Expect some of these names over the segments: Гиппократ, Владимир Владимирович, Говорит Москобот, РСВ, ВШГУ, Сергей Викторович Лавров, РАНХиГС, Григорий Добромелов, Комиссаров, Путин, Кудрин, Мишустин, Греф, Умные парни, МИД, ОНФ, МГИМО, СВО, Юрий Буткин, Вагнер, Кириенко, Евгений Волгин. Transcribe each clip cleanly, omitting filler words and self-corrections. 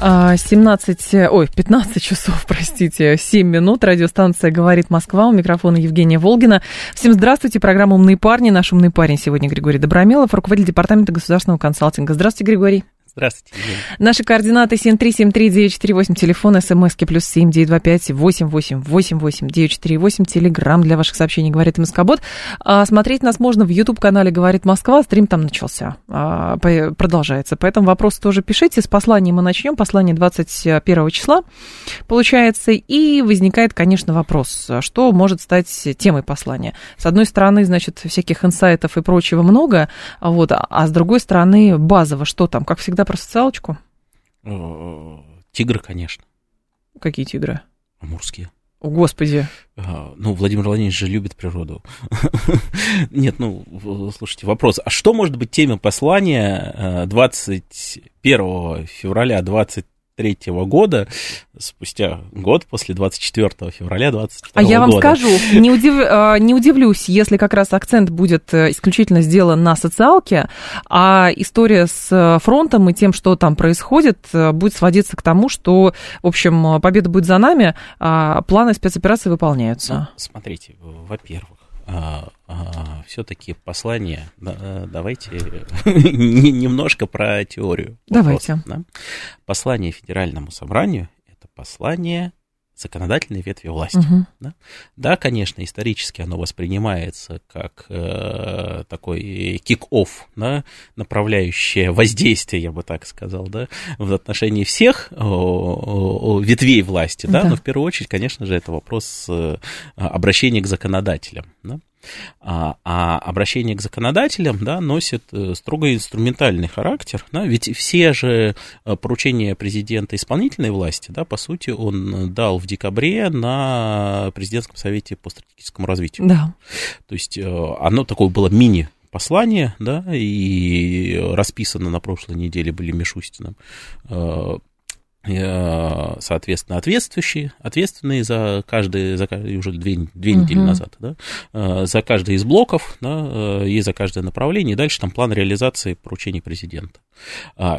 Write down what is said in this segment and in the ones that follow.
15 часов, 7 минут. Радиостанция «Говорит Москва». У микрофона Евгения Волгина. Всем здравствуйте. Программа «Умные парни». Наш умный парень сегодня Григорий Добромелов, руководитель департамента государственного консалтинга. Здравствуйте, Григорий. Здравствуйте. Наши координаты 7373948, телефон, смски +7 925 888 8948, телеграм для ваших сообщений «Говорит Москобот». А смотреть нас можно в YouTube-канале «Говорит Москва», стрим там начался, продолжается. Поэтому вопросы тоже пишите, с послания мы начнем, послание 21 числа получается, и возникает, конечно, вопрос, что может стать темой послания. С одной стороны, значит, всяких инсайтов и прочего много, вот, а с другой стороны, базово, что там, как всегда, про социалочку? Тигры, конечно. Какие тигры? Амурские. О, Господи. Ну, Владимир Владимирович же любит природу. Нет, ну, слушайте, вопрос. А что может быть тема послания 21 февраля 23 года, спустя год после 24 февраля 22 года? А я вам скажу, не удивлюсь, если как раз акцент будет исключительно сделан на социалке, а история с фронтом и тем, что там происходит, будет сводиться к тому, что, в общем, победа будет за нами, а планы спецоперации выполняются. Смотрите, во-первых, все-таки послание, давайте немножко про теорию. Давайте. Послание Федеральному собранию — это послание законодательной ветви власти. Угу. Да? Да, конечно, исторически оно воспринимается как такой кик-офф, да, направляющее воздействие, я бы так сказал, да, в отношении всех ветвей власти. Да? Да. Но в первую очередь, конечно же, это вопрос обращения к законодателям. Да? А обращение к законодателям, да, носит строго инструментальный характер, да, ведь все же поручения президента исполнительной власти, да, по сути, он дал в декабре на Президентском совете по стратегическому развитию. Да. То есть оно такое было мини послание, да, и расписано на прошлой неделе были Мишустиным, соответственно, ответственные за каждый, уже две недели назад, да, за каждый из блоков, да, и за каждое направление, и дальше там план реализации поручений президента.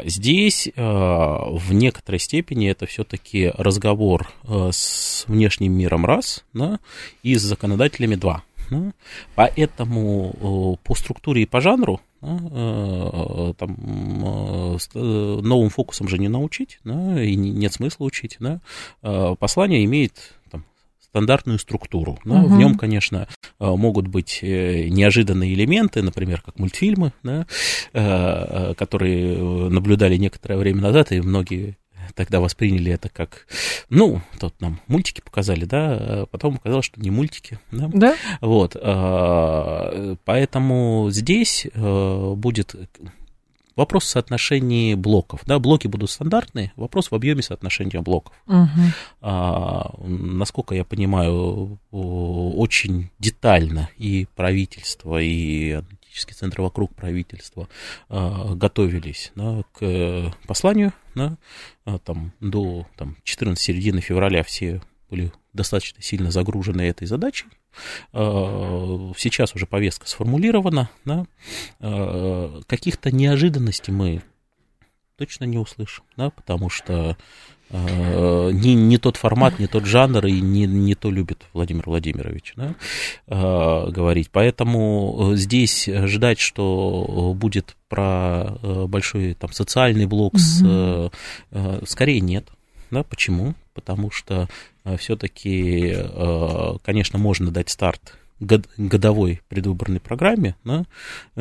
Здесь в некоторой степени это все-таки разговор с внешним миром раз, да, и с законодателями два. Да? Поэтому по структуре и по жанру, да, там, новым фокусом же не научить, да, и нет смысла учить. Да. Послание имеет там стандартную структуру. Да. В нем, конечно, могут быть неожиданные элементы, например, как мультфильмы, да, которые наблюдали некоторое время назад, и многие тогда восприняли это как, ну, тут нам мультики показали, да, потом оказалось, что не мультики, да? Да. Вот, поэтому здесь будет вопрос в соотношении блоков, да, блоки будут стандартные, вопрос в объеме соотношения блоков. Угу. Насколько я понимаю, очень детально и правительство, и центры вокруг правительства готовились, да, к посланию, да, там, до там, 14 середины февраля все были достаточно сильно загружены этой задачей. Сейчас уже повестка сформулирована, да. Каких-то неожиданностей мы точно не услышим, да, потому что не тот формат, не тот жанр и не то любит Владимир Владимирович, да, говорить. Поэтому здесь ждать, что будет про большой там социальный блок, скорее нет. Да, почему? Потому что все-таки, конечно, можно дать старт годовой предвыборной программе, да,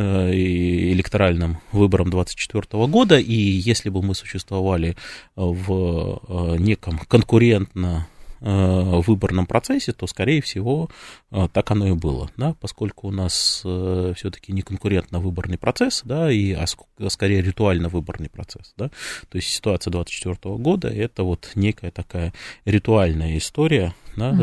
и электоральным выборам 2024 года, и если бы мы существовали в неком конкурентно выборном процессе, то, скорее всего, так оно и было, да, поскольку у нас все-таки не конкурентно-выборный процесс, да, а скорее ритуально-выборный процесс, да, то есть ситуация 24 года — это вот некая такая ритуальная история, да,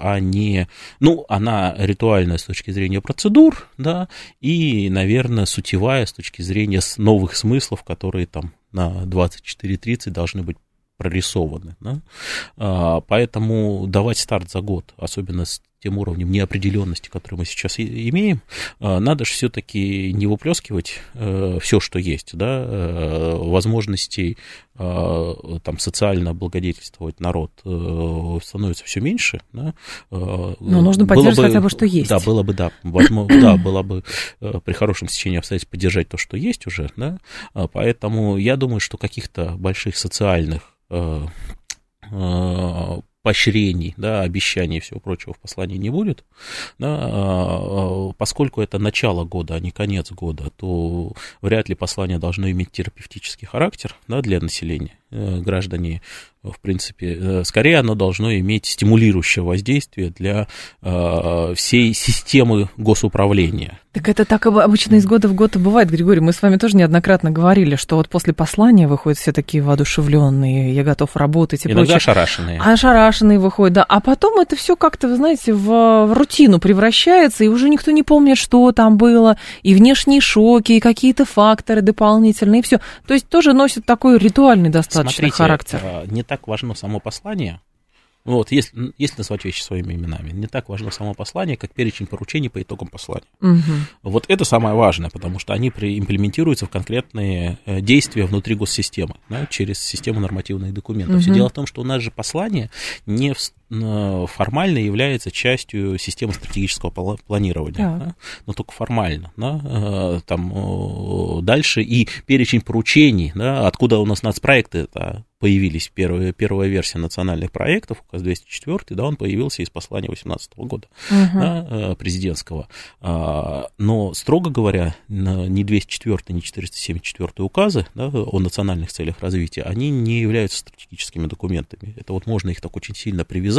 а не, ну, она ритуальная с точки зрения процедур, да, и, наверное, сутевая с точки зрения новых смыслов, которые там на 24-30 должны быть прорисованы. Да? Поэтому давать старт за год, особенно с тем уровнем неопределенности, который мы сейчас имеем, надо же все-таки не выплескивать все, что есть, да, возможностей там социально облагодетельствовать народ становится все меньше. Да. Но нужно поддерживать хотя бы, что есть. Да, было бы, да, возможно, да, было бы при хорошем стечении обстоятельств поддержать то, что есть уже, да, поэтому я думаю, что каких-то больших социальных поощрений, да, обещаний и всего прочего в послании не будет, да, поскольку это начало года, а не конец года, то вряд ли послание должно иметь терапевтический характер, да, для населения. Граждане, в принципе, скорее оно должно иметь стимулирующее воздействие для всей системы госуправления. Так это так обычно из года в год и бывает, Григорий. Мы с вами тоже неоднократно говорили, что вот после послания выходят все такие воодушевленные, я готов работать и прочее. Иногда ошарашенные. Ошарашенные выходят, да. А потом это все как-то, вы знаете, в рутину превращается, и уже никто не помнит, что там было, и внешние шоки, и какие-то факторы дополнительные, и все. То есть тоже носит такой ритуальный достаточно. Смотрите, характер. Не так важно само послание, вот, если назвать вещи своими именами, не так важно само послание, как перечень поручений по итогам послания. Угу. Вот это самое важное, потому что они имплементируются в конкретные действия внутри госсистемы, да, через систему нормативных документов. Угу. Все дело в том, что у нас же послание не формально является частью системы стратегического планирования, да, но только формально, да, там дальше и перечень поручений, да, откуда у нас нацпроекты-то появились, первая версия национальных проектов, указ 204, да, он появился из послания 18 года, угу, да, президентского, но, строго говоря, ни 204, ни 474 указы, да, о национальных целях развития, они не являются стратегическими документами, это вот можно их так очень сильно привязать,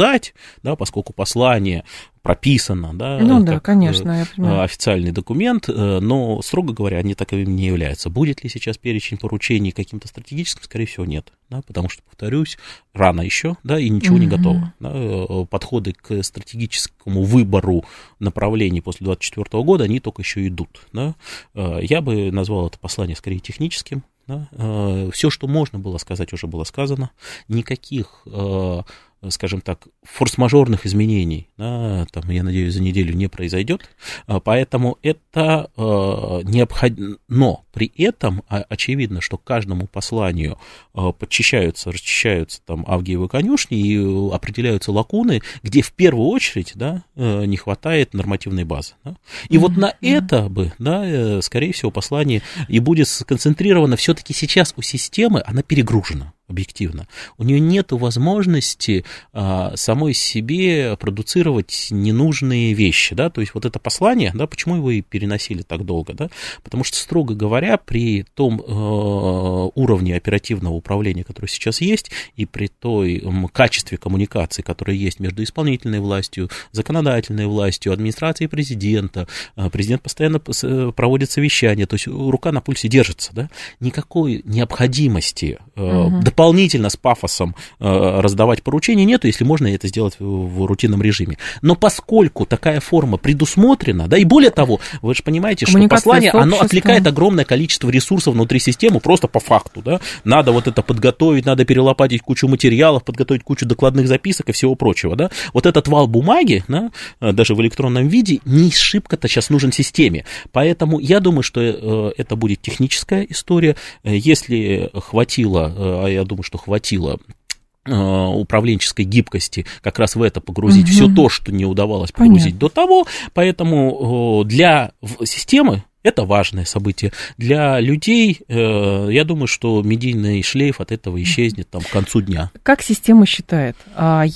да, поскольку послание прописано, да, ну, да, конечно, официальный документ, но, строго говоря, они таковыми не являются. Будет ли сейчас перечень поручений каким-то стратегическим? Скорее всего, нет, да, потому что, повторюсь, рано еще, да, и ничего не готово. Да. Подходы к стратегическому выбору направлений после 2024 года, они только еще идут. Да. Я бы назвал это послание скорее техническим. Да. Все, что можно было сказать, уже было сказано. Никаких, скажем так, форс-мажорных изменений, да, там, я надеюсь, за неделю не произойдет, поэтому это необходимо, но при этом очевидно, что к каждому посланию подчищаются, расчищаются там авгиевы конюшни и определяются лакуны, где в первую очередь, да, не хватает нормативной базы. Да. И вот на это бы, да, скорее всего, послание и будет сконцентрировано. Все-таки сейчас у системы она перегружена. Объективно. У нее нет возможности самой себе продуцировать ненужные вещи, да, то есть вот это послание, да, почему его и переносили так долго, да, потому что, строго говоря, при том уровне оперативного управления, который сейчас есть, и при той качестве коммуникации, которая есть между исполнительной властью, законодательной властью, администрацией президента, президент постоянно проводит совещания, то есть рука на пульсе держится, да, никакой необходимости дополнительно с пафосом раздавать поручения нету, если можно это сделать в рутинном режиме. Но поскольку такая форма предусмотрена, да, и более того, вы же понимаете, что послание, оно отвлекает огромное количество ресурсов внутри системы просто по факту, да, надо вот это подготовить, надо перелопатить кучу материалов, подготовить кучу докладных записок и всего прочего, да, вот этот вал бумаги, да, даже в электронном виде, не шибко-то сейчас нужен системе, поэтому я думаю, что это будет техническая история, если хватило, я думаю, что хватило управленческой гибкости как раз в это погрузить все то, что не удавалось погрузить до того, поэтому для системы это важное событие. Для людей, я думаю, что медийный шлейф от этого исчезнет там к концу дня. Как система считает,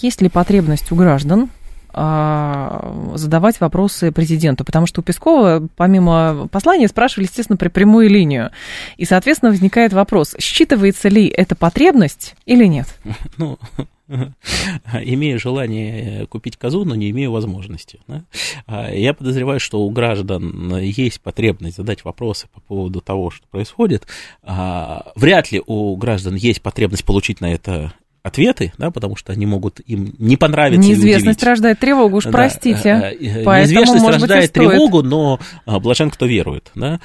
есть ли потребность у граждан задавать вопросы президенту, потому что у Пескова, помимо послания, спрашивали, естественно, про прямую линию. И, соответственно, возникает вопрос, считывается ли эта потребность или нет? Ну, имея желание купить козу, но не имея возможности. Да? Я подозреваю, что у граждан есть потребность задать вопросы по поводу того, что происходит. Вряд ли у граждан есть потребность получить на это ответы, да, потому что они могут им не понравиться. Неизвестность рождает тревогу, уж да, простите. Неизвестность рождает тревогу, но блажен, кто верует. Да?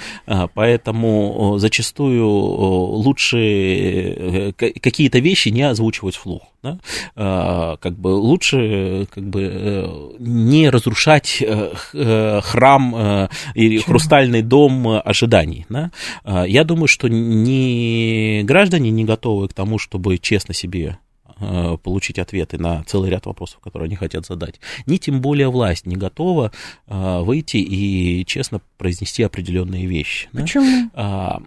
Поэтому зачастую лучше какие-то вещи не озвучивать вслух. Да? Как бы лучше как бы не разрушать храм или хрустальный дом ожиданий. Да? Я думаю, что ни граждане не готовы к тому, чтобы честно себе получить ответы на целый ряд вопросов, которые они хотят задать. Ни тем более власть не готова выйти и честно произнести определенные вещи. Почему? Да?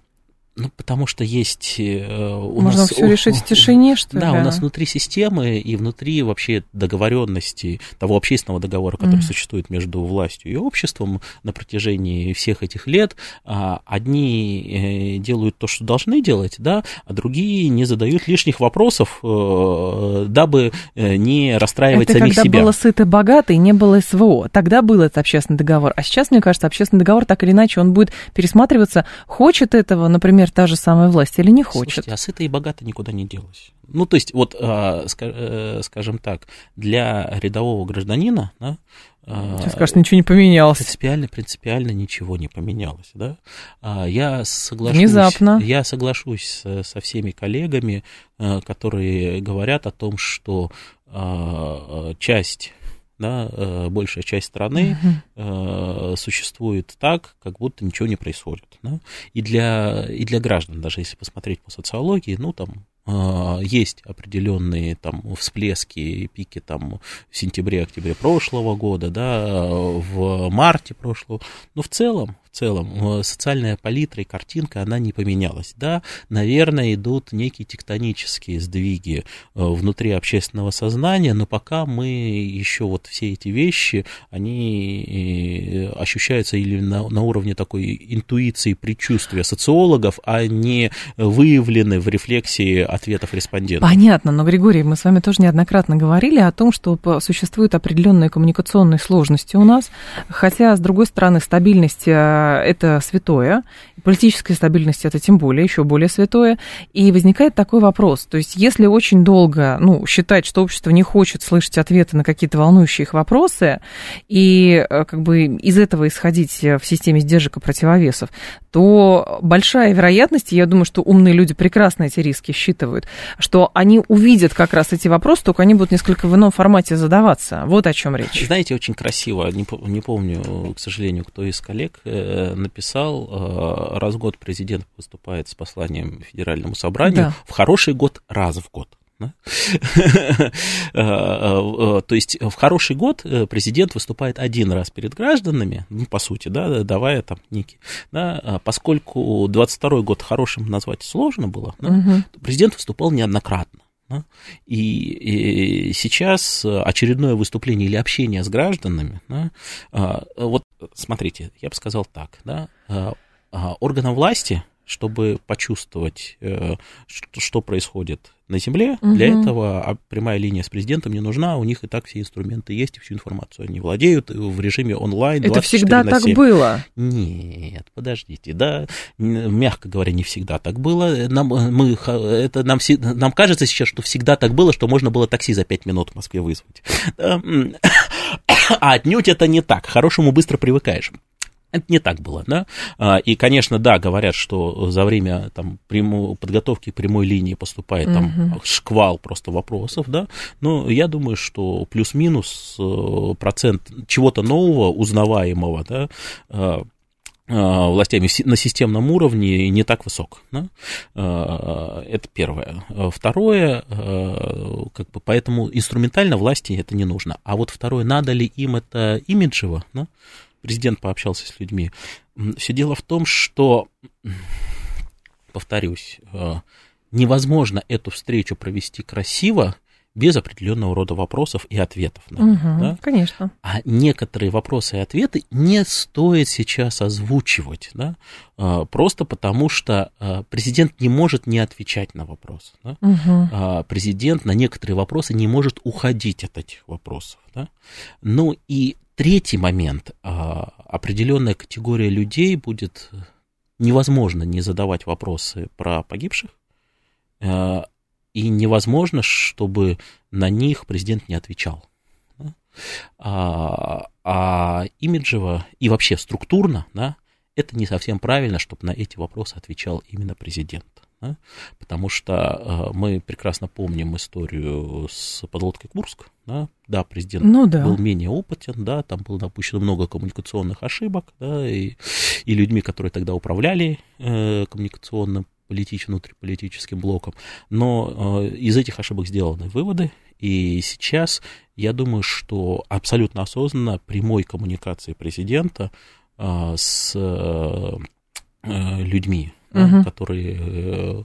Ну, потому что есть у Можно нас... все решить в тишине, что ли? Да, у нас внутри системы и внутри вообще договоренности того общественного договора, который существует между властью и обществом на протяжении всех этих лет. Одни делают то, что должны делать, да, а другие не задают лишних вопросов, дабы не расстраивать самих себя. Это когда было сыто богато и не было СВО. Тогда был этот общественный договор. А сейчас, мне кажется, общественный договор, так или иначе, он будет пересматриваться. Хочет этого, например, та же самая власть или не хочет. Слушайте, а сыто и богато никуда не делось. Ну, то есть, вот, скажем так, для рядового гражданина... Да, сейчас, кажется, ничего не поменялось. Принципиально ничего не поменялось. Да? Я соглашусь со всеми коллегами, которые говорят о том, что часть... Да, большая часть страны существует так, как будто ничего не происходит. Да? И для граждан, даже если посмотреть по социологии, ну, там, есть определенные там, всплески, пики там, в сентябре-октябре прошлого года, да, в марте прошлого. Но в целом социальная палитра и картинка, она не поменялась. Да, наверное, идут некие тектонические сдвиги внутри общественного сознания, но пока мы еще вот все эти вещи, они ощущаются или на уровне такой интуиции, предчувствия социологов, а не выявлены в рефлексии ответов респондентов. Понятно, но, Григорий, мы с вами тоже неоднократно говорили о том, что существуют определенные коммуникационные сложности у нас, хотя, с другой стороны, стабильность это святое, политическая стабильность это тем более, еще более святое, и возникает такой вопрос, то есть если очень долго, ну, считать, что общество не хочет слышать ответы на какие-то волнующие их вопросы, и как бы из этого исходить в системе сдержек и противовесов, то большая вероятность, я думаю, что умные люди прекрасно эти риски считывают, что они увидят как раз эти вопросы, только они будут несколько в ином формате задаваться. Вот о чем речь. Знаете, очень красиво, не помню, к сожалению, кто из коллег написал, раз в год президент выступает с посланием федеральному собранию, да. В хороший год раз в год. То есть в хороший год президент выступает один раз перед гражданами, ну, по сути, да, давая там некий, да, поскольку 22-й год хорошим назвать сложно было, да, президент выступал неоднократно. И сейчас очередное выступление или общение с гражданами, да, вот смотрите, я бы сказал так, да, органам власти, чтобы почувствовать, что происходит на земле, для этого прямая линия с президентом не нужна, у них и так все инструменты есть, и всю информацию они владеют в режиме онлайн 24/7. Это всегда так было? Нет, подождите, да, мягко говоря, не всегда так было. Нам кажется сейчас, что всегда так было, что можно было такси за 5 минут в Москве вызвать. А отнюдь это не так, к хорошему быстро привыкаешь. Это не так было, да, и, конечно, да, говорят, что за время там, подготовки прямой линии поступает там шквал просто вопросов, да, но я думаю, что плюс-минус процент чего-то нового, узнаваемого, да, властями на системном уровне не так высок. Да? Это первое. Второе, как бы, поэтому инструментально власти это не нужно. А вот второе, надо ли им это имиджево, да? Президент пообщался с людьми. Все дело в том, что, повторюсь, невозможно эту встречу провести красиво, без определенного рода вопросов и ответов. Наверное, угу, да? Конечно. А некоторые вопросы и ответы не стоит сейчас озвучивать, да? Просто потому, что президент не может не отвечать на вопрос. Да? Угу. Президент на некоторые вопросы не может уходить от этих вопросов. Да? Ну и третий момент. Определенная категория людей будет невозможно не задавать вопросы про погибших, и невозможно, чтобы на них президент не отвечал. Да? А имиджево и вообще структурно, да, это не совсем правильно, чтобы на эти вопросы отвечал именно президент. Да? Потому что мы прекрасно помним историю с подлодкой «Курск». Да, да, президент был менее опытен, да, там было допущено много коммуникационных ошибок, да, и людьми, которые тогда управляли коммуникационным внутриполитическим блоком, но из этих ошибок сделаны выводы, и сейчас я думаю, что абсолютно осознанно прямой коммуникации президента с людьми, угу, которые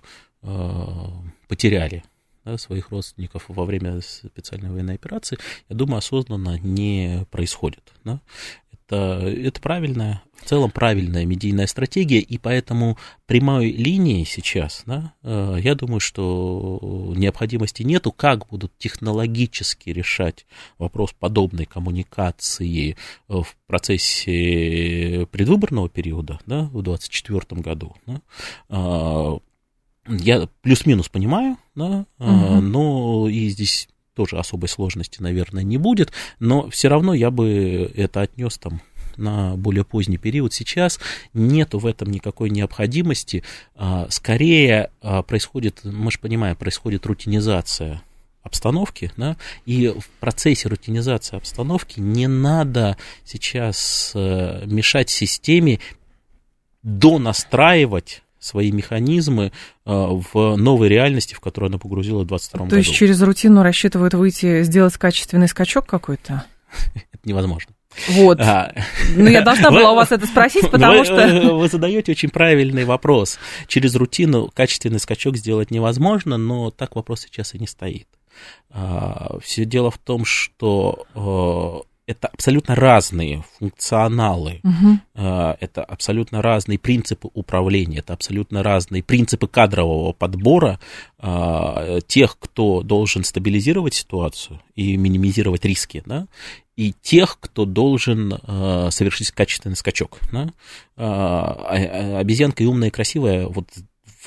потеряли, да, своих родственников во время специальной военной операции, я думаю, осознанно не происходит. Да? Это правильная, в целом правильная медийная стратегия, и поэтому прямой линии сейчас, да, я думаю, что необходимости нету. Как будут технологически решать вопрос подобной коммуникации в процессе предвыборного периода, да, в 2024 году, да, я плюс-минус понимаю, да, угу, но и здесь тоже особой сложности, наверное, не будет, но все равно я бы это отнес там на более поздний период. Сейчас нету в этом никакой необходимости. Скорее происходит, мы же понимаем, происходит рутинизация обстановки, да, и в процессе рутинизации обстановки не надо сейчас мешать системе донастраивать свои механизмы в новой реальности, в которую она погрузила в 2022 году. То есть через рутину рассчитывают выйти, сделать качественный скачок какой-то? Это невозможно. Вот. Ну, я должна была у вас это спросить, потому что... Вы задаете очень правильный вопрос. Через рутину качественный скачок сделать невозможно, но так вопрос сейчас и не стоит. Все дело в том, что... Это абсолютно разные функционалы, угу, это абсолютно разные принципы управления, это абсолютно разные принципы кадрового подбора тех, кто должен стабилизировать ситуацию и минимизировать риски, да, и тех, кто должен совершить качественный скачок. Да. Обезьянка и умная, и красивая, вот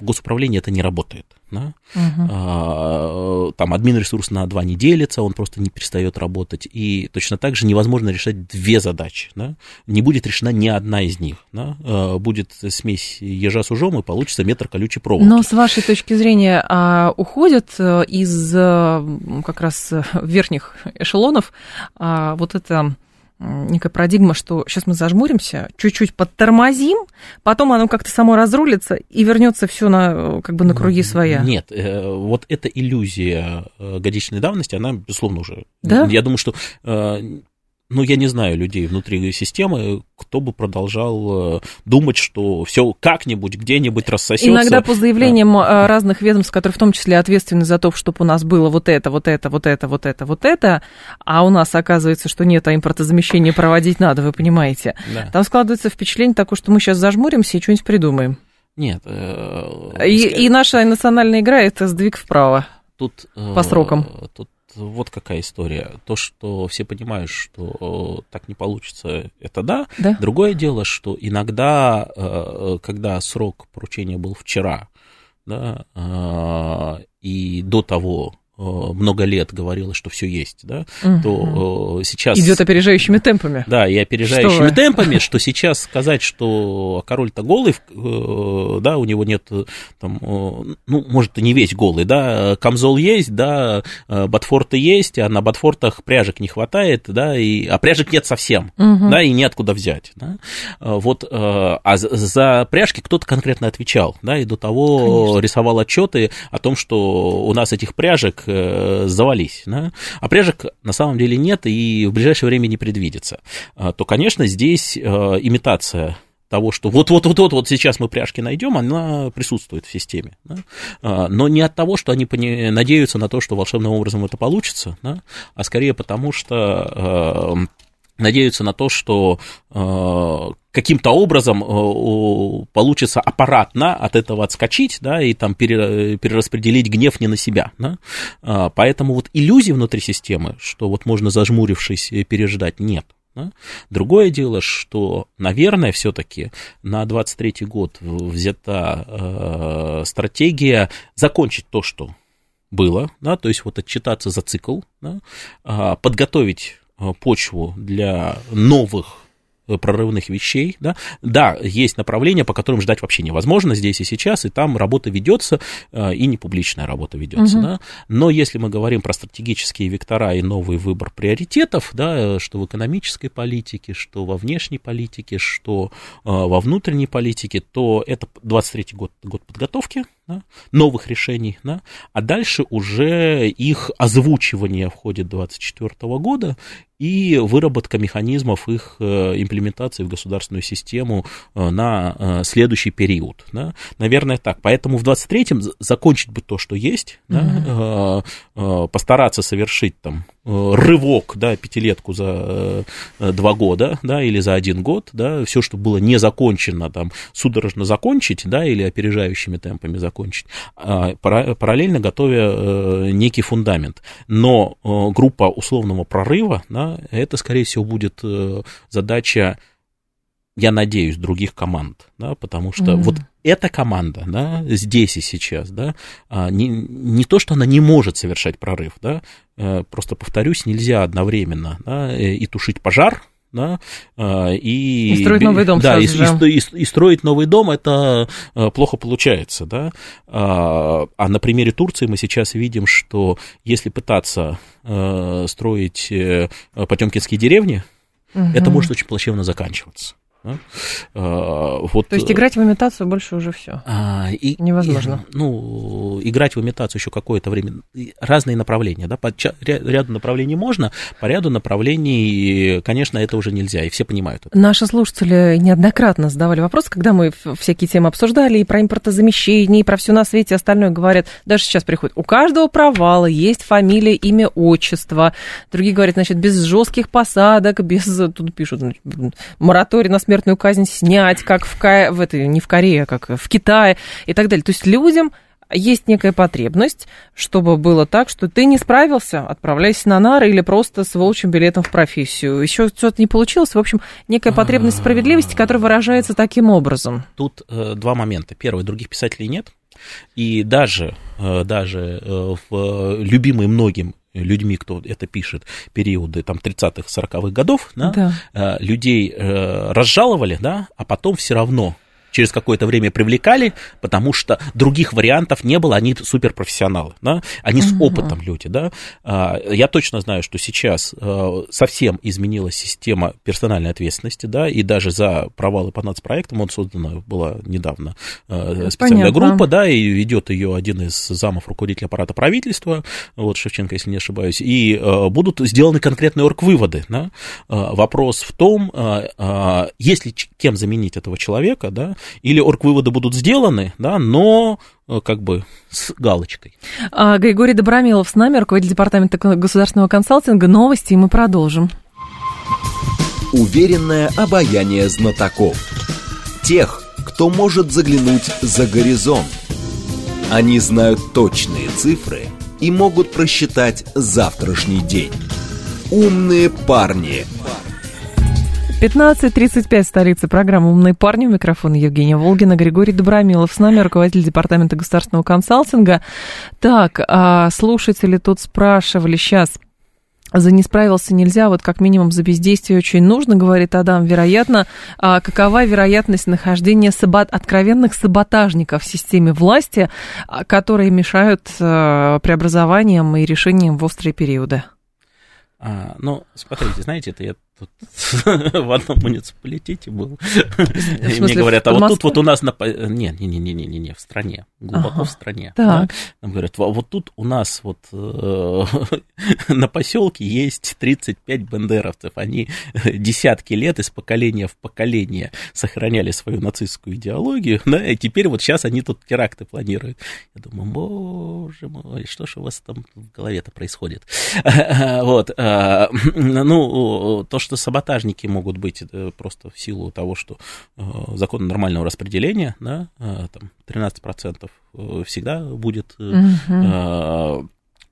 в госуправлении это не работает. Да? Угу. Там админресурс на 2 не делится, он просто не перестает работать. И точно так же невозможно решать 2 задачи. Да? Не будет решена ни одна из них. Да? Будет смесь ежа с ужом, и получится метр колючей проволоки. Но с вашей точки зрения, уходят из как раз верхних эшелонов вот это... некая парадигма, что сейчас мы зажмуримся, чуть-чуть подтормозим, потом оно как-то само разрулится и вернется все на, как бы, на круги своя. Нет, вот эта иллюзия годичной давности, она, безусловно, уже... Да? Я думаю, что... Ну, я не знаю людей внутри системы, кто бы продолжал думать, что все как-нибудь, где-нибудь рассосется. Иногда по заявлениям разных ведомств, которые в том числе ответственны за то, чтобы у нас было вот это, вот это, вот это, вот это, вот это, а у нас оказывается, что нет, а импортозамещение проводить надо, вы понимаете. Да. Там складывается впечатление такое, что мы сейчас зажмуримся и что-нибудь придумаем. Нет. И наша национальная игра – это сдвиг вправо по срокам. Тут вот какая история. То, что все понимают, что так не получится, это да. Другое дело, что иногда, когда срок поручения был вчера, да, и до того много лет говорилось, что все есть, да, угу, то сейчас... Идет опережающими темпами. Да, и опережающими темпами, что сейчас сказать, что король-то голый, да, у него нет, там, ну, может, и не весь голый, да, камзол есть, да, ботфорты есть, а на ботфортах пряжек не хватает, да, а пряжек нет совсем, угу, да, и неоткуда взять, да. Вот, а за пряжки кто-то конкретно отвечал, да, и до того, конечно, рисовал отчеты о том, что у нас этих пряжек завались, да? А пряжек на самом деле нет и в ближайшее время не предвидится, то, конечно, здесь имитация того, что вот сейчас мы пряжки найдем, она присутствует в системе. Да? Но не от того, что они надеются на то, что волшебным образом это получится, да? А скорее потому, что надеются на то, что каким-то образом получится аппаратно от этого отскочить, да, и там перераспределить гнев не на себя, да? Поэтому вот иллюзий внутри системы, что вот можно зажмурившись переждать, нет. Другое дело, что, наверное, все-таки на 23-й год взята стратегия закончить то, что было, да, то есть вот отчитаться за цикл, да, подготовить почву для новых прорывных вещей, да. Да, есть направления, по которым ждать вообще невозможно здесь и сейчас, и там работа ведется, и не публичная работа ведется, да. Но если мы говорим про стратегические вектора и новый выбор приоритетов, да, что в экономической политике, что во внешней политике, что во внутренней политике, то это 23-й год подготовки, да, новых решений, да, а дальше уже их озвучивание в ходе 2024 года и выработка механизмов их имплементации в государственную систему на следующий период. Да. Наверное, так. Поэтому в 23-м закончить бы то, что есть, да, постараться совершить там рывок, да, пятилетку за 2 года, да, или за 1 год, да, все, что было не закончено, там, судорожно закончить, да, или опережающими темпами закончить, параллельно готовя некий фундамент. Но группа условного прорыва, да, это, скорее всего, будет задача, я надеюсь, других команд, да, потому что вот эта команда, да, здесь и сейчас, да, не то, что она не может совершать прорыв, да, просто повторюсь, нельзя одновременно, да, и тушить пожар, да, и строить новый дом, да, и строить новый дом, это плохо получается, да. А на примере Турции мы сейчас видим, что если пытаться строить потемкинские деревни, это может очень плачевно заканчиваться. Да? Вот, то есть играть в имитацию больше уже все невозможно. Играть в имитацию еще какое-то время. Разные направления, да? По ряду направлений можно, по ряду направлений, конечно, это уже нельзя, и все понимают это. Наши слушатели неоднократно задавали вопрос, когда мы всякие темы обсуждали, и про импортозамещение, и про все на свете, остальное говорят, даже сейчас приходит, у каждого провала есть фамилия, имя, отчество. Другие говорят, значит, без жестких посадок, без, тут пишут, мораторий на смертную казнь снять, как в этой, не в Корее, а как в Китае и так далее. То есть людям есть некая потребность, чтобы было так, что ты не справился, отправляйся на нары или просто с волчьим билетом в профессию. Еще что-то не получилось. В общем, некая потребность справедливости, которая выражается таким образом. Тут 2 момента. Первый, других писателей нет. И даже в любимой многим людьми, кто это пишет, периоды там 30-х, 40-х годов, да, да. Людей разжаловали, да, а потом все равно через какое-то время привлекали, потому что других вариантов не было, они суперпрофессионалы, да, они с опытом люди, да. Я точно знаю, что сейчас совсем изменилась система персональной ответственности, да, и даже за провалы по нацпроектам, он создана была недавно специальная группа, да, и ведет ее один из замов руководителя аппарата правительства, вот Шевченко, если не ошибаюсь, и будут сделаны конкретные оргвыводы, да. Вопрос в том, есть ли кем заменить этого человека, да, или оргвыводы будут сделаны, да, но как бы с галочкой. Григорий Добромелов с нами, руководитель департамента государственного консалтинга. Новости, и мы продолжим. Уверенное обаяние знатоков. Тех, кто может заглянуть за горизонт. Они знают точные цифры и могут просчитать завтрашний день. Умные парни. 15:35, столица, программы «Умные парни». У микрофона Евгения Волгина, Григорий Добромелов с нами, руководитель департамента государственного консалтинга. Так, слушатели тут спрашивали сейчас. За не справился нельзя, вот как минимум за бездействие очень нужно, говорит Адам, вероятно. Какова вероятность нахождения откровенных саботажников в системе власти, которые мешают преобразованиям и решениям в острые периоды? Ну, смотрите, знаете, это я Тут в одном муниципалитете был. И мне говорят, а вот тут вот у нас... Не, в стране, глубоко в стране. Нам говорят, а вот тут у нас вот на поселке есть 35 бандеровцев. Они десятки лет из поколения в поколение сохраняли свою нацистскую идеологию, да, и теперь вот сейчас они тут теракты планируют. Я думаю, боже мой, что же у вас там в голове-то происходит? Вот, ну, то, что саботажники могут быть просто в силу того, что закон нормального распределения, да, там 13% всегда будет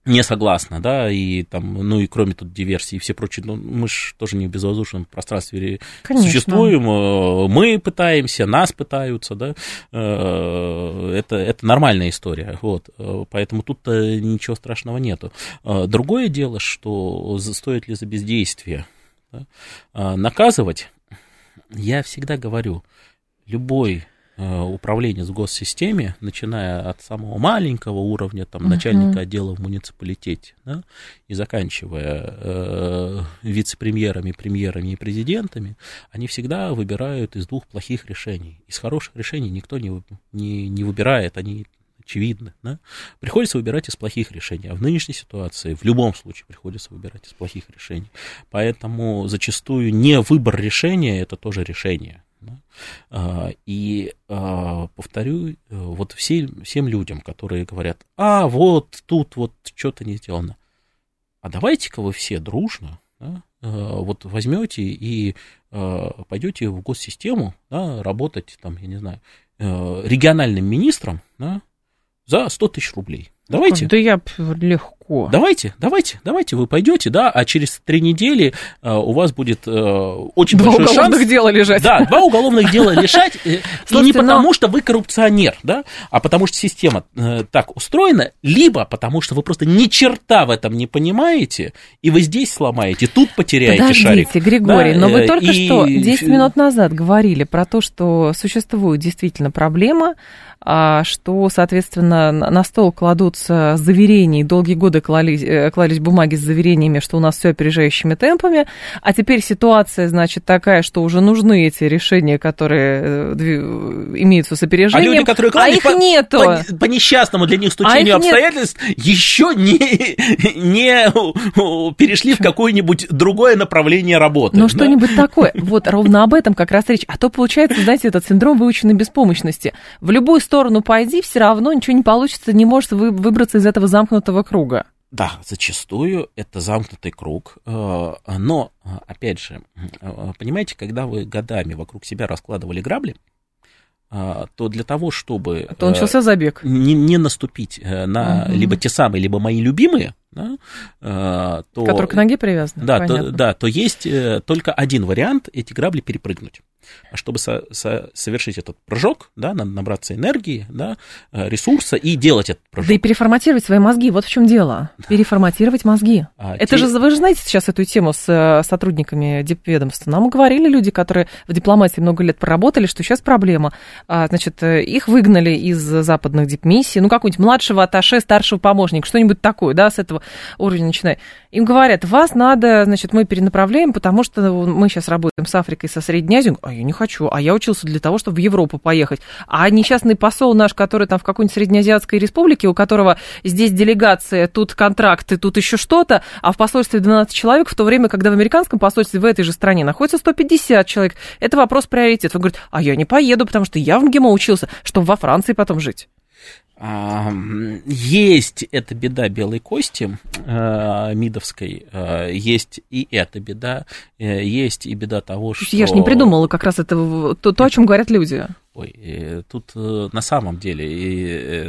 не согласна, да, и там, ну и кроме тут диверсии и все прочее, ну, мы же тоже не в безвоздушном пространстве существуем, мы пытаемся, нас пытаются, да, это нормальная история, вот, поэтому тут-то ничего страшного нету. Другое дело, что стоит ли за бездействие наказывать, я всегда говорю, любой управленец в госсистеме, начиная от самого маленького уровня, там, начальника отдела в муниципалитете, да, и заканчивая вице-премьерами, премьерами и президентами, они всегда выбирают из двух плохих решений. Из хороших решений никто не выбирает, они очевидно, да? Приходится выбирать из плохих решений, а в нынешней ситуации в любом случае приходится выбирать из плохих решений, поэтому зачастую не выбор решения, это тоже решение, да? И повторю, вот всем людям, которые говорят, а вот тут вот что-то не сделано, а давайте-ка вы все дружно, да, вот возьмете и пойдете в госсистему, да, работать там, я не знаю, региональным министром, да, за 100 тысяч рублей. Давайте. Да я легко. Давайте, вы пойдете, да, а через 3 недели у вас будет очень большой шанс. 2 уголовных дела лежать. Да, 2 уголовных дела лежать. Не потому, что вы коррупционер, да, а потому что система так устроена, либо потому, что вы просто ни черта в этом не понимаете, и вы здесь сломаете, тут потеряете шарик. Подождите, Григорий, но вы только что 10 минут назад говорили про то, что существует действительно проблема, что, соответственно, на стол кладутся заверения, долгие годы клались бумаги с заверениями, что у нас все опережающими темпами, а теперь ситуация, значит, такая, что уже нужны эти решения, которые имеются с опережением, а, люди, которые клали, их нету. По несчастному для них стечению обстоятельств еще не перешли в какое-нибудь другое направление работы. Ну, да? Что-нибудь такое. Вот ровно об этом как раз речь. А то получается, знаете, этот синдром выученной беспомощности. В любую сторону пойди, все равно ничего не получится, не может выбраться из этого замкнутого круга. Да, зачастую это замкнутый круг, но, опять же, понимаете, когда вы годами вокруг себя раскладывали грабли, то для того, чтобы то начался забег. Не наступить на либо те самые, либо мои любимые, да, то... Которые к ноге привязаны, да, то есть только один вариант эти грабли перепрыгнуть. А чтобы совершить этот прыжок, да, надо набраться энергии, да, ресурса и делать этот прыжок. Да и переформатировать свои мозги, вот в чем дело. Да. Переформатировать мозги. Вы же знаете сейчас эту тему с сотрудниками дипведомства. Нам говорили люди, которые в дипломатии много лет проработали, что сейчас проблема. Значит, их выгнали из западных дипмиссий, ну, какого-нибудь младшего атташе, старшего помощника, что-нибудь такое, да, с этого уровня начиная. Им говорят, вас надо, значит, мы перенаправляем, потому что мы сейчас работаем с Африкой, со Средней Азией. Я не хочу, а я учился для того, чтобы в Европу поехать. А несчастный посол наш, который там в какой-нибудь среднеазиатской республике, у которого здесь делегация, тут контракты, тут еще что-то, а в посольстве 12 человек, в то время, когда в американском посольстве в этой же стране находится 150 человек. Это вопрос приоритета. Он говорит, а я не поеду, потому что я в МГИМО учился, чтобы во Франции потом жить. Есть эта беда белой кости мидовской, есть и эта беда, есть и беда того, что... Я же не придумала как раз это, то, о чем говорят люди. Ой, тут на самом деле,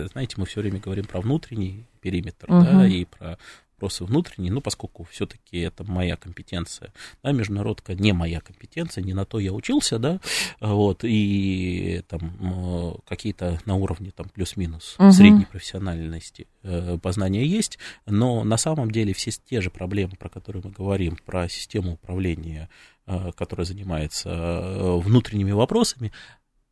и, знаете, мы все время говорим про внутренний периметр, да, и про... вопросы внутренние, ну, поскольку все-таки это моя компетенция, да, международка не моя компетенция, не на то я учился, да, вот, и там какие-то на уровне там плюс-минус средней профессиональности познания есть, но на самом деле все те же проблемы, про которые мы говорим, про систему управления, которая занимается внутренними вопросами,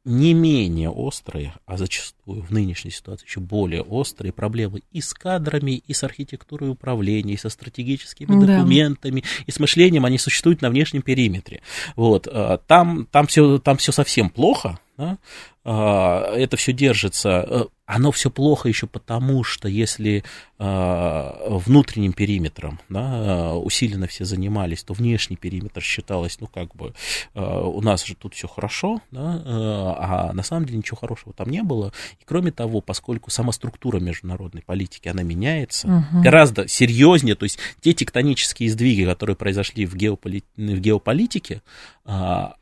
не менее острые, а зачастую в нынешней ситуации еще более острые проблемы и с кадрами, и с архитектурой управления, и со стратегическими документами, и с мышлением, они существуют на внешнем периметре. Вот. Там все совсем плохо, да? Это все держится. Оно все плохо еще потому, что если внутренним периметром, да, усиленно все занимались, то внешний периметр считалось, ну, как бы, у нас же тут все хорошо, да, а на самом деле ничего хорошего там не было. И кроме того, поскольку сама структура международной политики, она меняется гораздо серьезнее, то есть те тектонические сдвиги, которые произошли в геополитике,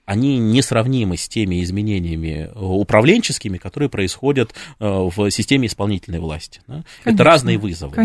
они несравнимы с теми изменениями управленческими, которые происходят в системе исполнительной власти. Да? Это разные вызовы.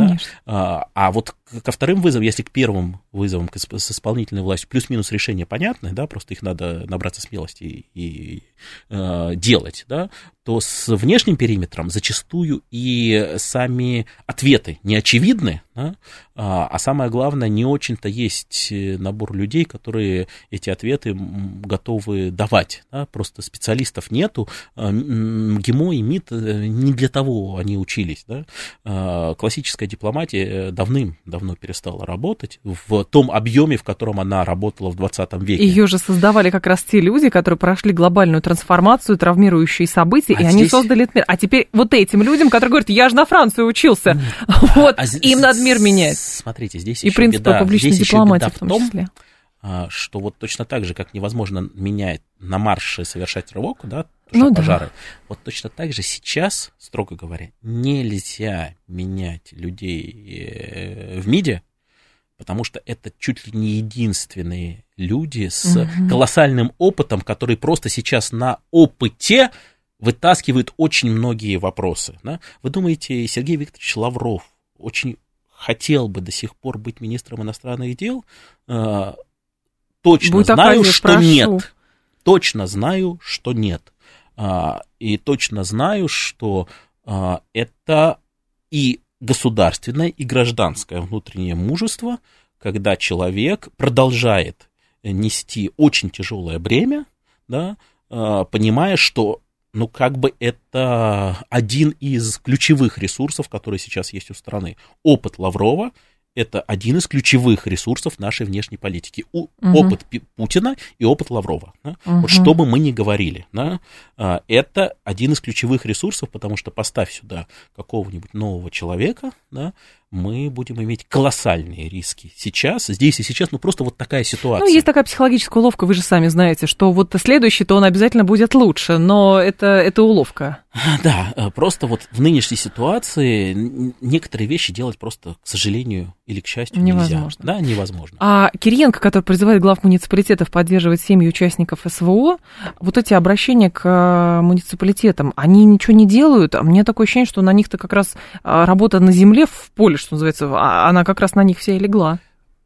Да? А вот ко вторым вызовам, если к первым вызовам с исполнительной властью плюс-минус решения понятны, да, просто их надо набраться смелости и делать, да, то с внешним периметром зачастую и сами ответы не очевидны, да, а самое главное, не очень-то есть набор людей, которые эти ответы готовы давать, да, просто специалистов нету, ГИМО и МИД не для того они учились, да. Классическая дипломатия давным-давно перестала работать в том объеме, в котором она работала в 20 веке. Ее же создавали как раз те люди, которые прошли глобальную трансформацию, травмирующие события, и они создали этот мир. А теперь вот этим людям, которые говорят, я же на Францию учился, вот, им надо мир менять. Смотрите, здесь еще беда в том, что вот точно так же, как невозможно менять на марше, совершать рывок, да, пожары, вот точно так же сейчас, строго говоря, нельзя менять людей в МИДе, потому что это чуть ли не единственные люди с колоссальным опытом, которые просто сейчас на опыте вытаскивают очень многие вопросы. Да? Вы думаете, Сергей Викторович Лавров очень хотел бы до сих пор быть министром иностранных дел? Точно знаю, что нет. Точно знаю, что нет. И точно знаю, что это и государственное, и гражданское внутреннее мужество, когда человек продолжает нести очень тяжелое бремя, да, понимая, что, ну, как бы это один из ключевых ресурсов, которые сейчас есть у страны. Опыт Лаврова – это один из ключевых ресурсов нашей внешней политики. Опыт Путина и опыт Лаврова. Да? Вот что бы мы ни говорили, да? Это один из ключевых ресурсов, потому что поставь сюда какого-нибудь нового человека, да, мы будем иметь колоссальные риски сейчас, здесь и сейчас, ну просто вот такая ситуация. Ну, есть такая психологическая уловка, вы же сами знаете, что вот следующий-то он обязательно будет лучше, но это уловка. Да, просто вот в нынешней ситуации некоторые вещи делать просто, к сожалению или к счастью, невозможно. Нельзя. Да, невозможно. А Кириенко, который призывает глав муниципалитетов поддерживать семьи участников СВО, вот эти обращения к муниципалитетам, они ничего не делают, а мне такое ощущение, что на них-то как раз работа на земле в поле, что называется, она как раз на них вся и легла.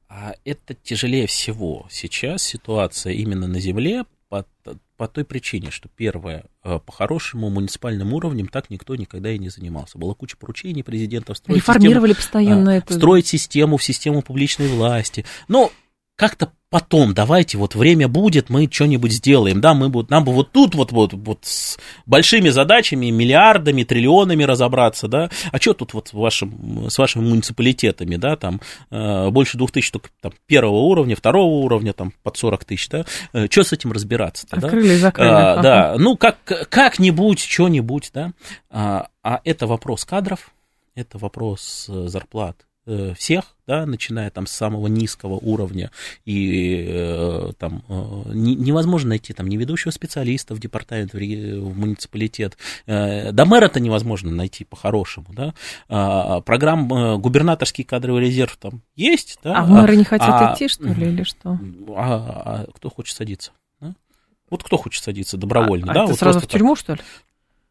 А это тяжелее всего сейчас ситуация именно на земле по той причине, что первое, по-хорошему муниципальным уровнем так никто никогда и не занимался. Была куча поручений президентов строить реформировали систему, постоянно это. Строить систему в систему публичной власти. Но как-то потом, давайте, вот время будет, мы что-нибудь сделаем, да, нам бы вот тут вот с большими задачами, миллиардами, триллионами разобраться, да, а что тут вот с вашими муниципалитетами, да, там, больше 2000 только там, первого уровня, второго уровня, там, под 40 тысяч, да, что с этим разбираться-то, да? Открыли, закрыли. Да, ну, как-нибудь, что-нибудь, да, это вопрос кадров, это вопрос зарплат всех, да, начиная там с самого низкого уровня, и там невозможно найти там ни ведущего специалиста в департамент, в муниципалитет, до мэра-то невозможно найти по-хорошему, да, программ губернаторский кадровый резерв там есть, да. А в мэры не хотят идти, что ли, или что? А кто хочет садиться? Да? Вот кто хочет садиться добровольно, да? Это вот сразу в тюрьму, что ли?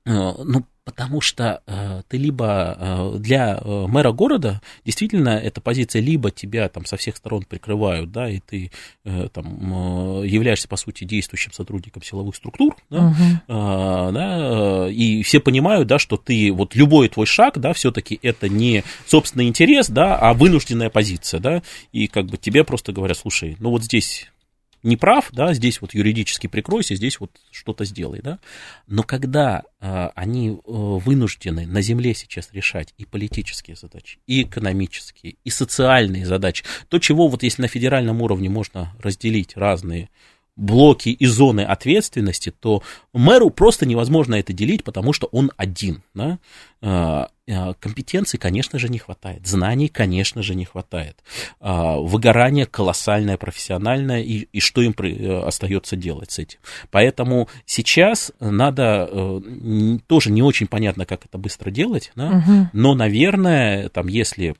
Ну, потому что ты либо для мэра города, действительно, эта позиция, либо тебя там со всех сторон прикрывают, да, и ты там являешься, по сути, действующим сотрудником силовых структур, да, да, и все понимают, да, что ты, вот любой твой шаг, да, все-таки это не собственный интерес, да, а вынужденная позиция, да, и как бы тебе просто говорят, слушай, ну вот здесь не прав, да, здесь вот юридически прикройся, здесь вот что-то сделай, да. Но когда они вынуждены на земле сейчас решать и политические задачи, и экономические, и социальные задачи, то, чего вот если на федеральном уровне можно разделить разные блоки и зоны ответственности, то мэру просто невозможно это делить, потому что он один, да? Компетенций, конечно же, не хватает, знаний, конечно же, не хватает, выгорание колоссальное, профессиональное, и что им остается делать с этим. Поэтому сейчас надо, тоже не очень понятно, как это быстро делать, да? Угу. Но, наверное, там, если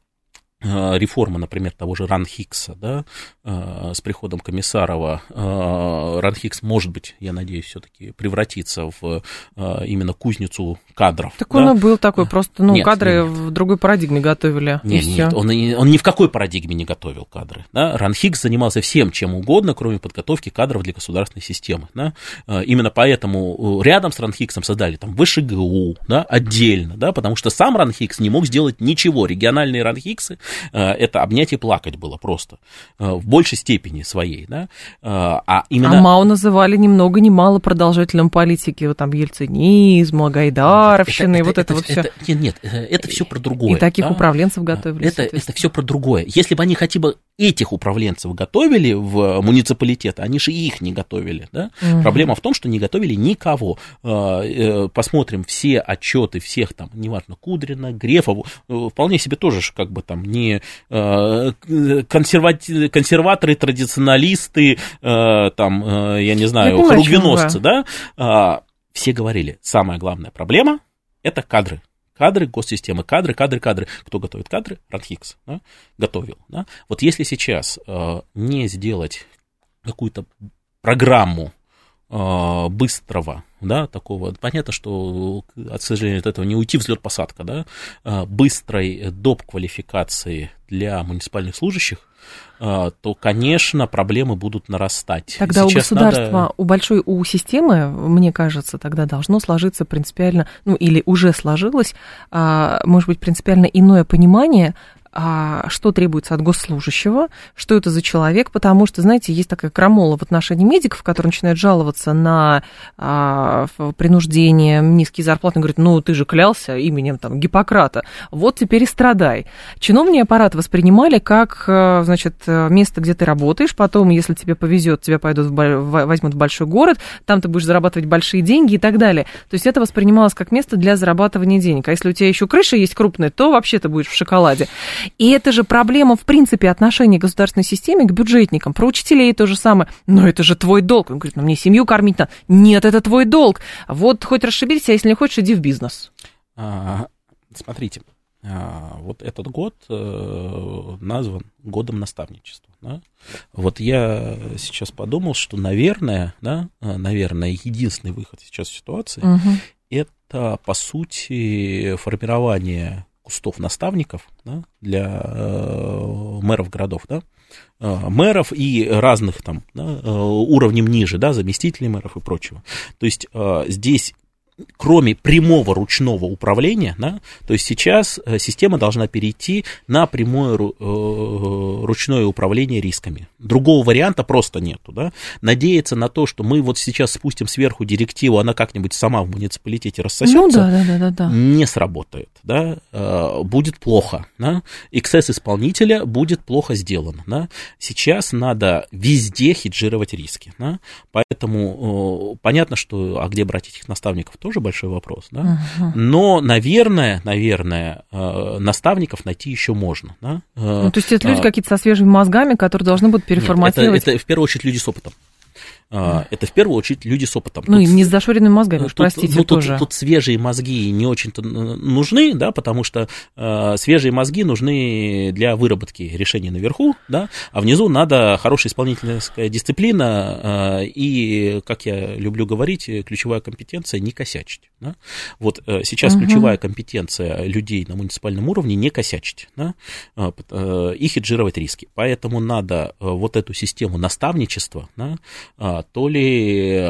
реформа, например, того же РАНХиГСа, да, с приходом Комиссарова, РАНХиГС, может быть, я надеюсь, все-таки превратится в именно кузницу кадров. Так да? Он и был такой, просто ну, нет, кадры в другой парадигме готовили. Нет, нет, он ни в какой парадигме не готовил кадры. Да? РАНХиГС занимался всем, чем угодно, кроме подготовки кадров для государственной системы. Да? Именно поэтому рядом с РАНХиГСом создали там ВШГУ, да, отдельно, да, потому что сам РАНХиГС не мог сделать ничего. Региональные РАНХиГСы — это обнять и плакать было просто, в большей степени своей. Да? А МАО называли ни много ни мало продолжателем политики, вот там ельцинизма, гайдаровщины, это все. Нет, это все про другое. И таких управленцев готовили. Это все про другое. Если бы они хотя бы этих управленцев готовили в муниципалитеты, они же их не готовили. Да? Угу. Проблема в том, что не готовили никого. Посмотрим все отчеты всех там, неважно, Кудрина, Грефа, вполне себе тоже как бы там не консерваторы, традиционалисты, там, я не знаю, хругвеносцы, да, все говорили, самая главная проблема – это кадры. Кадры, госсистемы, кадры. Кто готовит кадры? РАНХиГС, да, готовил. Да. Вот если сейчас не сделать какую-то программу быстрого, да, такого, понятно, что, к сожалению, от этого не уйти, взлет-посадка, да, быстрой доп. Квалификации для муниципальных служащих, то, конечно, проблемы будут нарастать. Тогда сейчас у государства, у системы, мне кажется, тогда должно сложиться принципиально, ну, или уже сложилось, может быть, принципиально иное понимание, что требуется от госслужащего, что это за человек, потому что, знаете, есть такая крамола в отношении медиков, которые начинают жаловаться на принуждение, низкие зарплаты, говорят, ну, ты же клялся именем там Гиппократа, вот теперь и страдай. Чиновный аппарат воспринимали как, значит, место, где ты работаешь, потом, если тебе повезет, тебя пойдут возьмут в большой город, там ты будешь зарабатывать большие деньги и так далее. То есть это воспринималось как место для зарабатывания денег. А если у тебя еще крыша есть крупная, то вообще ты будешь в шоколаде. И это же проблема, в принципе, отношения к государственной системе, к бюджетникам. Про учителей то же самое. Но это же твой долг. Он говорит, ну мне семью кормить надо. Нет, это твой долг. Вот хоть расшибись, а если не хочешь, иди в бизнес. Смотрите, вот этот год назван годом наставничества. Да? Вот я сейчас подумал, что, наверное, единственный выход сейчас из ситуации, угу, это, по сути, формирование кустов наставников, да, для мэров городов, да, мэров и разных там, да, уровнем ниже, да, заместителей мэров и прочего. То есть здесь, кроме прямого ручного управления, да, то есть сейчас система должна перейти на прямое ручное управление рисками. Другого варианта просто нету. Да. Надеяться на то, что мы вот сейчас спустим сверху директиву, она как-нибудь сама в муниципалитете рассосется, ну, да. Не сработает. Да. Будет плохо. Да. Эксцесс исполнителя будет плохо сделан. Да. Сейчас надо везде хеджировать риски. Да. Поэтому понятно, что а где брать этих наставников, тоже большой вопрос, да? Ага. Но, наверное, наставников найти еще можно. Да? Ну, то есть это люди какие-то со свежими мозгами, которые должны будут переформатировать. Нет, это в первую очередь люди с опытом. Это в первую очередь люди с опытом. Ну, им не с зашоренными мозгами, простите, ну, тоже. Тут свежие мозги не очень-то нужны, да, потому что свежие мозги нужны для выработки решений наверху, да, а внизу надо хорошая исполнительская дисциплина и, как я люблю говорить, ключевая компетенция — не косячить. Да. Вот сейчас ключевая компетенция людей на муниципальном уровне — не косячить, да, и хеджировать риски. Поэтому надо вот эту систему наставничества, да, то ли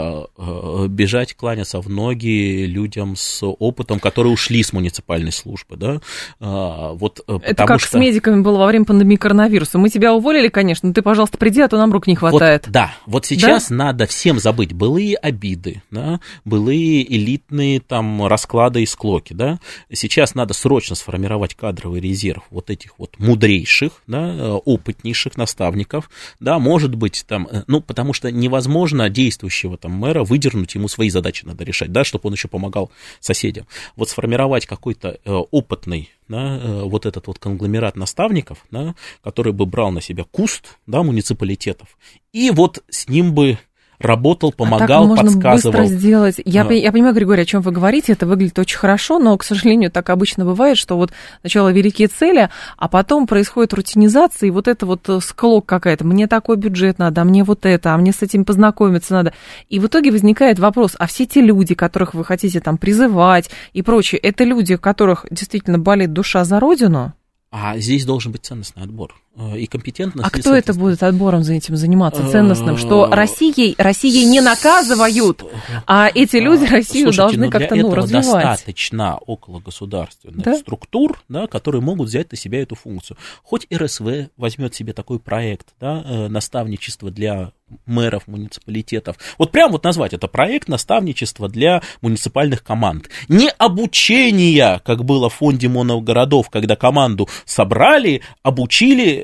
бежать, кланяться в ноги людям с опытом, которые ушли с муниципальной службы, да, вот потому что... Это как с медиками было во время пандемии коронавируса. Мы тебя уволили, конечно, но ты, пожалуйста, приди, а то нам рук не хватает. Вот, да, вот сейчас да? Надо всем забыть былые обиды, да, былые элитные там расклады и склоки, да, сейчас надо срочно сформировать кадровый резерв вот этих вот мудрейших, да, опытнейших наставников, да, может быть, там, ну, потому что невозможно действующего там мэра выдернуть, ему свои задачи надо решать, да, чтобы он еще помогал соседям. Вот сформировать какой-то опытный, да, вот этот вот конгломерат наставников, да, который бы брал на себя куст, да, муниципалитетов, и вот с ним бы работал, помогал, подсказывал. А так можно быстро сделать. Я понимаю, Григорий, о чем вы говорите, это выглядит очень хорошо, но, к сожалению, так обычно бывает, что вот сначала великие цели, а потом происходит рутинизация, и вот это вот склок какая-то. Мне такой бюджет надо, а мне вот это, а мне с этим познакомиться надо. И в итоге возникает вопрос, а все те люди, которых вы хотите там призывать и прочее, это люди, у которых действительно болит душа за родину? А здесь должен быть ценностный отбор и компетентность. А кто это будет отбором за этим заниматься, ценностным? Что Россией не наказывают, а эти люди Россию должны как-то развивать. Достаточно окологосударственных структур, да, которые могут взять на себя эту функцию. Хоть РСВ возьмет себе такой проект, да, наставничество для мэров муниципалитетов. Вот прям вот назвать это проект наставничества для муниципальных команд. Не обучение, как было в фонде моногородов, когда команду собрали, обучили,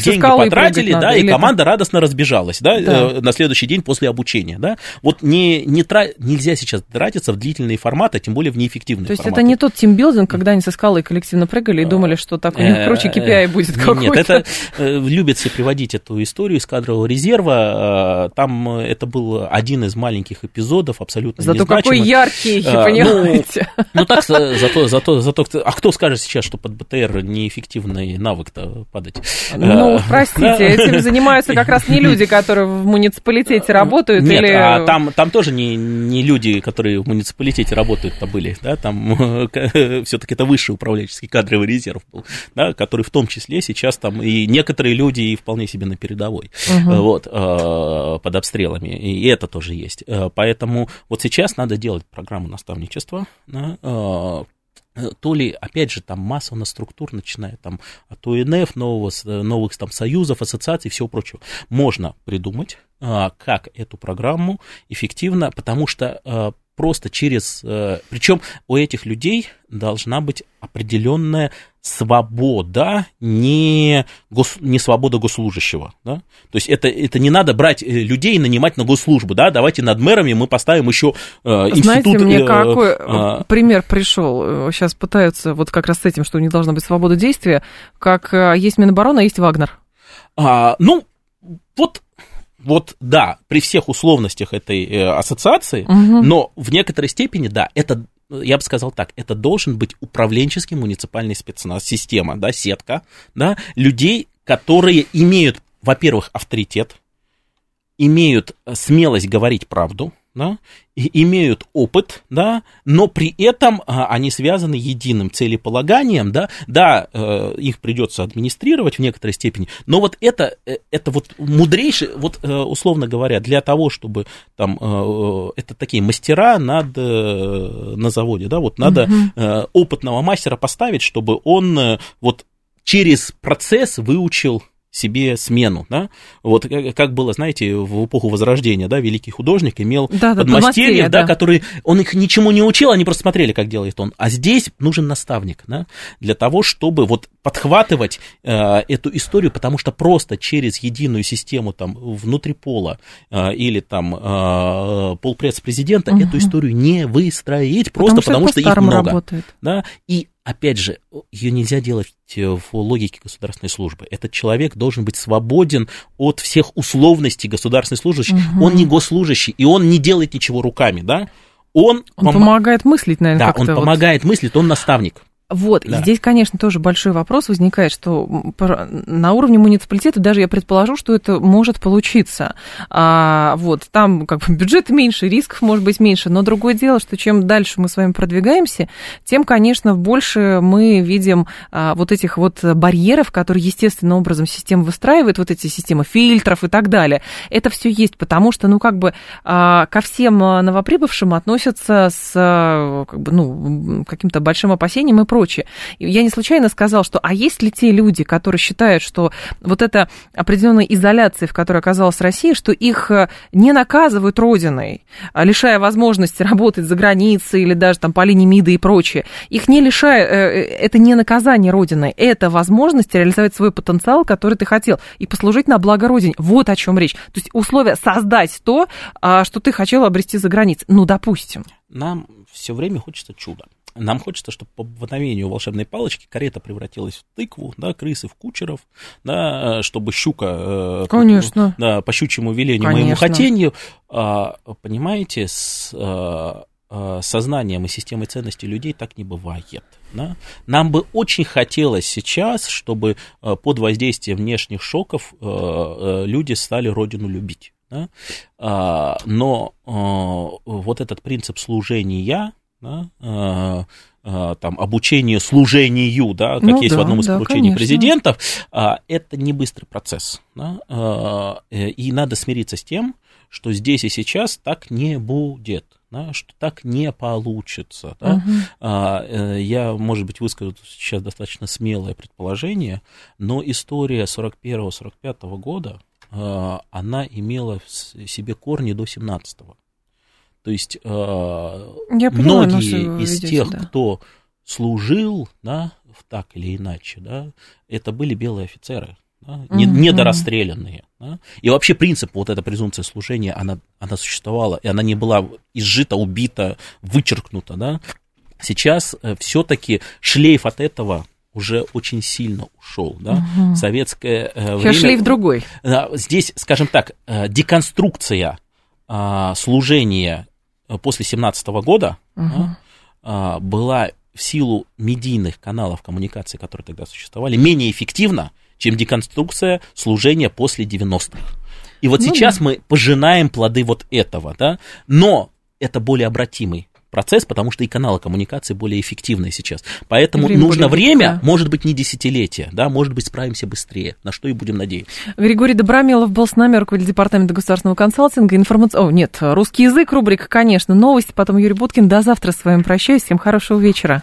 деньги потратили, да, и команда радостно разбежалась, да, на следующий день после обучения, да. Вот нельзя сейчас тратиться в длительные форматы, тем более в неэффективные форматы. То есть это не тот тимбилдинг, когда они со скалой коллективно прыгали и думали, что так у них круче KPI будет какой-то. Нет, это любят все приводить эту историю из кадрового резерва. Там это был один из маленьких эпизодов, абсолютно незначимый. Зато какой яркий, понимаете. Ну так, зато... А кто скажет сейчас, что под БТР неэффективный навык-то падать? Ну, простите, этим занимаются как раз не люди, которые в муниципалитете работают. Нет, или... а там тоже не люди, которые в муниципалитете работают-то были, да, там все-таки это высший управленческий кадровый резерв был, да, который в том числе сейчас там и некоторые люди и вполне себе на передовой. Вот, под обстрелами, и это тоже есть. Поэтому вот сейчас надо делать программу наставничества, да, то ли, опять же, там масса у нас структур, начиная там от ОНФ, новых там союзов, ассоциаций, всего прочего. Можно придумать, как эту программу эффективно, потому что просто через... Причем у этих людей должна быть определенная свобода, не свобода госслужащего. Да? То есть это не надо брать людей и нанимать на госслужбу. Да? Давайте над мэрами мы поставим еще институт... Знаете, мне какой пример пришел? Сейчас пытаются вот как раз с этим, что у них должна быть свобода действия, как есть Минобороны, а есть Вагнер. Вот, да, при всех условностях этой ассоциации, но в некоторой степени, да, это, я бы сказал так, это должен быть управленческий муниципальный спецназ, система, да, сетка, да, людей, которые имеют, во-первых, авторитет, имеют смелость говорить правду, да, и имеют опыт, да, но при этом они связаны единым целеполаганием, да, их придется администрировать в некоторой степени, но вот это вот мудрейший, вот условно говоря, для того, чтобы там, это такие мастера на заводе, да, вот надо опытного мастера поставить, чтобы он вот через процесс выучил себе смену, да, вот как было, знаете, в эпоху Возрождения, да, великий художник имел подмастерьев, да, которые, он их ничему не учил, они просто смотрели, как делает он, а здесь нужен наставник, да, для того, чтобы вот подхватывать эту историю, потому что просто через единую систему там внутри пола или там полпредс президента эту историю не выстроить, просто потому что их много. Работает. Да, и опять же, ее нельзя делать в логике государственной службы. Этот человек должен быть свободен от всех условностей государственной служащей. Он не госслужащий, и он не делает ничего руками, да? Он помогает мыслить, наверное, как-то. Да, он помогает мыслить, он наставник. Вот, да. И здесь, конечно, тоже большой вопрос возникает, что на уровне муниципалитета даже я предположу, что это может получиться. Вот, там как бы бюджет меньше, рисков может быть меньше, но другое дело, что чем дальше мы с вами продвигаемся, тем, конечно, больше мы видим вот этих вот барьеров, которые естественным образом система выстраивает, вот эти системы фильтров и так далее. Это все есть, потому что, ну, как бы ко всем новоприбывшим относятся с как бы, ну, каким-то большим опасением и прочим. Я не случайно сказал, что а есть ли те люди, которые считают, что вот эта определенная изоляция, в которой оказалась Россия, что их не наказывают родиной, лишая возможности работать за границей или даже там по линии МИДа и прочее. Их не лишает, это не наказание родиной, это возможность реализовать свой потенциал, который ты хотел, и послужить на благо родине. Вот о чем речь. То есть условия создать то, что ты хотел обрести за границей. Ну, допустим. Нам все время хочется чуда. Нам хочется, чтобы по мгновению волшебной палочки карета превратилась в тыкву, да, крысы в кучеров, да, чтобы щука конечно. Да, по щучьему велению, конечно. Моему хотению. Понимаете, с сознанием и системой ценностей людей так не бывает. Да? Нам бы очень хотелось сейчас, чтобы под воздействием внешних шоков люди стали родину любить. Да? Но вот этот принцип служения... Да, там, обучение служению, да, как ну есть да, в одном из да, поручений конечно. Президентов, это не быстрый процесс. Да, и надо смириться с тем, что здесь и сейчас так не будет, да, что так не получится. Да. Угу. Я, может быть, выскажу сейчас достаточно смелое предположение, но история 41-45 года, она имела в себе корни до 17-го. То есть многие из тех, кто служил, да, так или иначе, да, это были белые офицеры, да, недорасстрелянные. Да. И вообще принцип, вот эта презумпция служения, она существовала, и она не была изжита, убита, вычеркнута. Да. Сейчас все-таки шлейф от этого уже очень сильно ушел. Да. Угу. Советское время... Сейчас шлейф другой. Здесь, скажем так, деконструкция служения... после 17 года угу. Была в силу медийных каналов коммуникации, которые тогда существовали, менее эффективна, чем деконструкция служения после 90-х. И вот ну, сейчас да. мы пожинаем плоды вот этого, да? Но это более обратимый процесс, потому что и каналы коммуникации более эффективные сейчас. Поэтому время нужно время, да. может быть, не десятилетие, да, может быть, справимся быстрее, на что и будем надеяться. Григорий Добромелов был с нами, руководитель Департамента государственного консалтинга, русский язык, рубрика, конечно, новости, потом Юрий Буткин. До завтра с вами прощаюсь, всем хорошего вечера.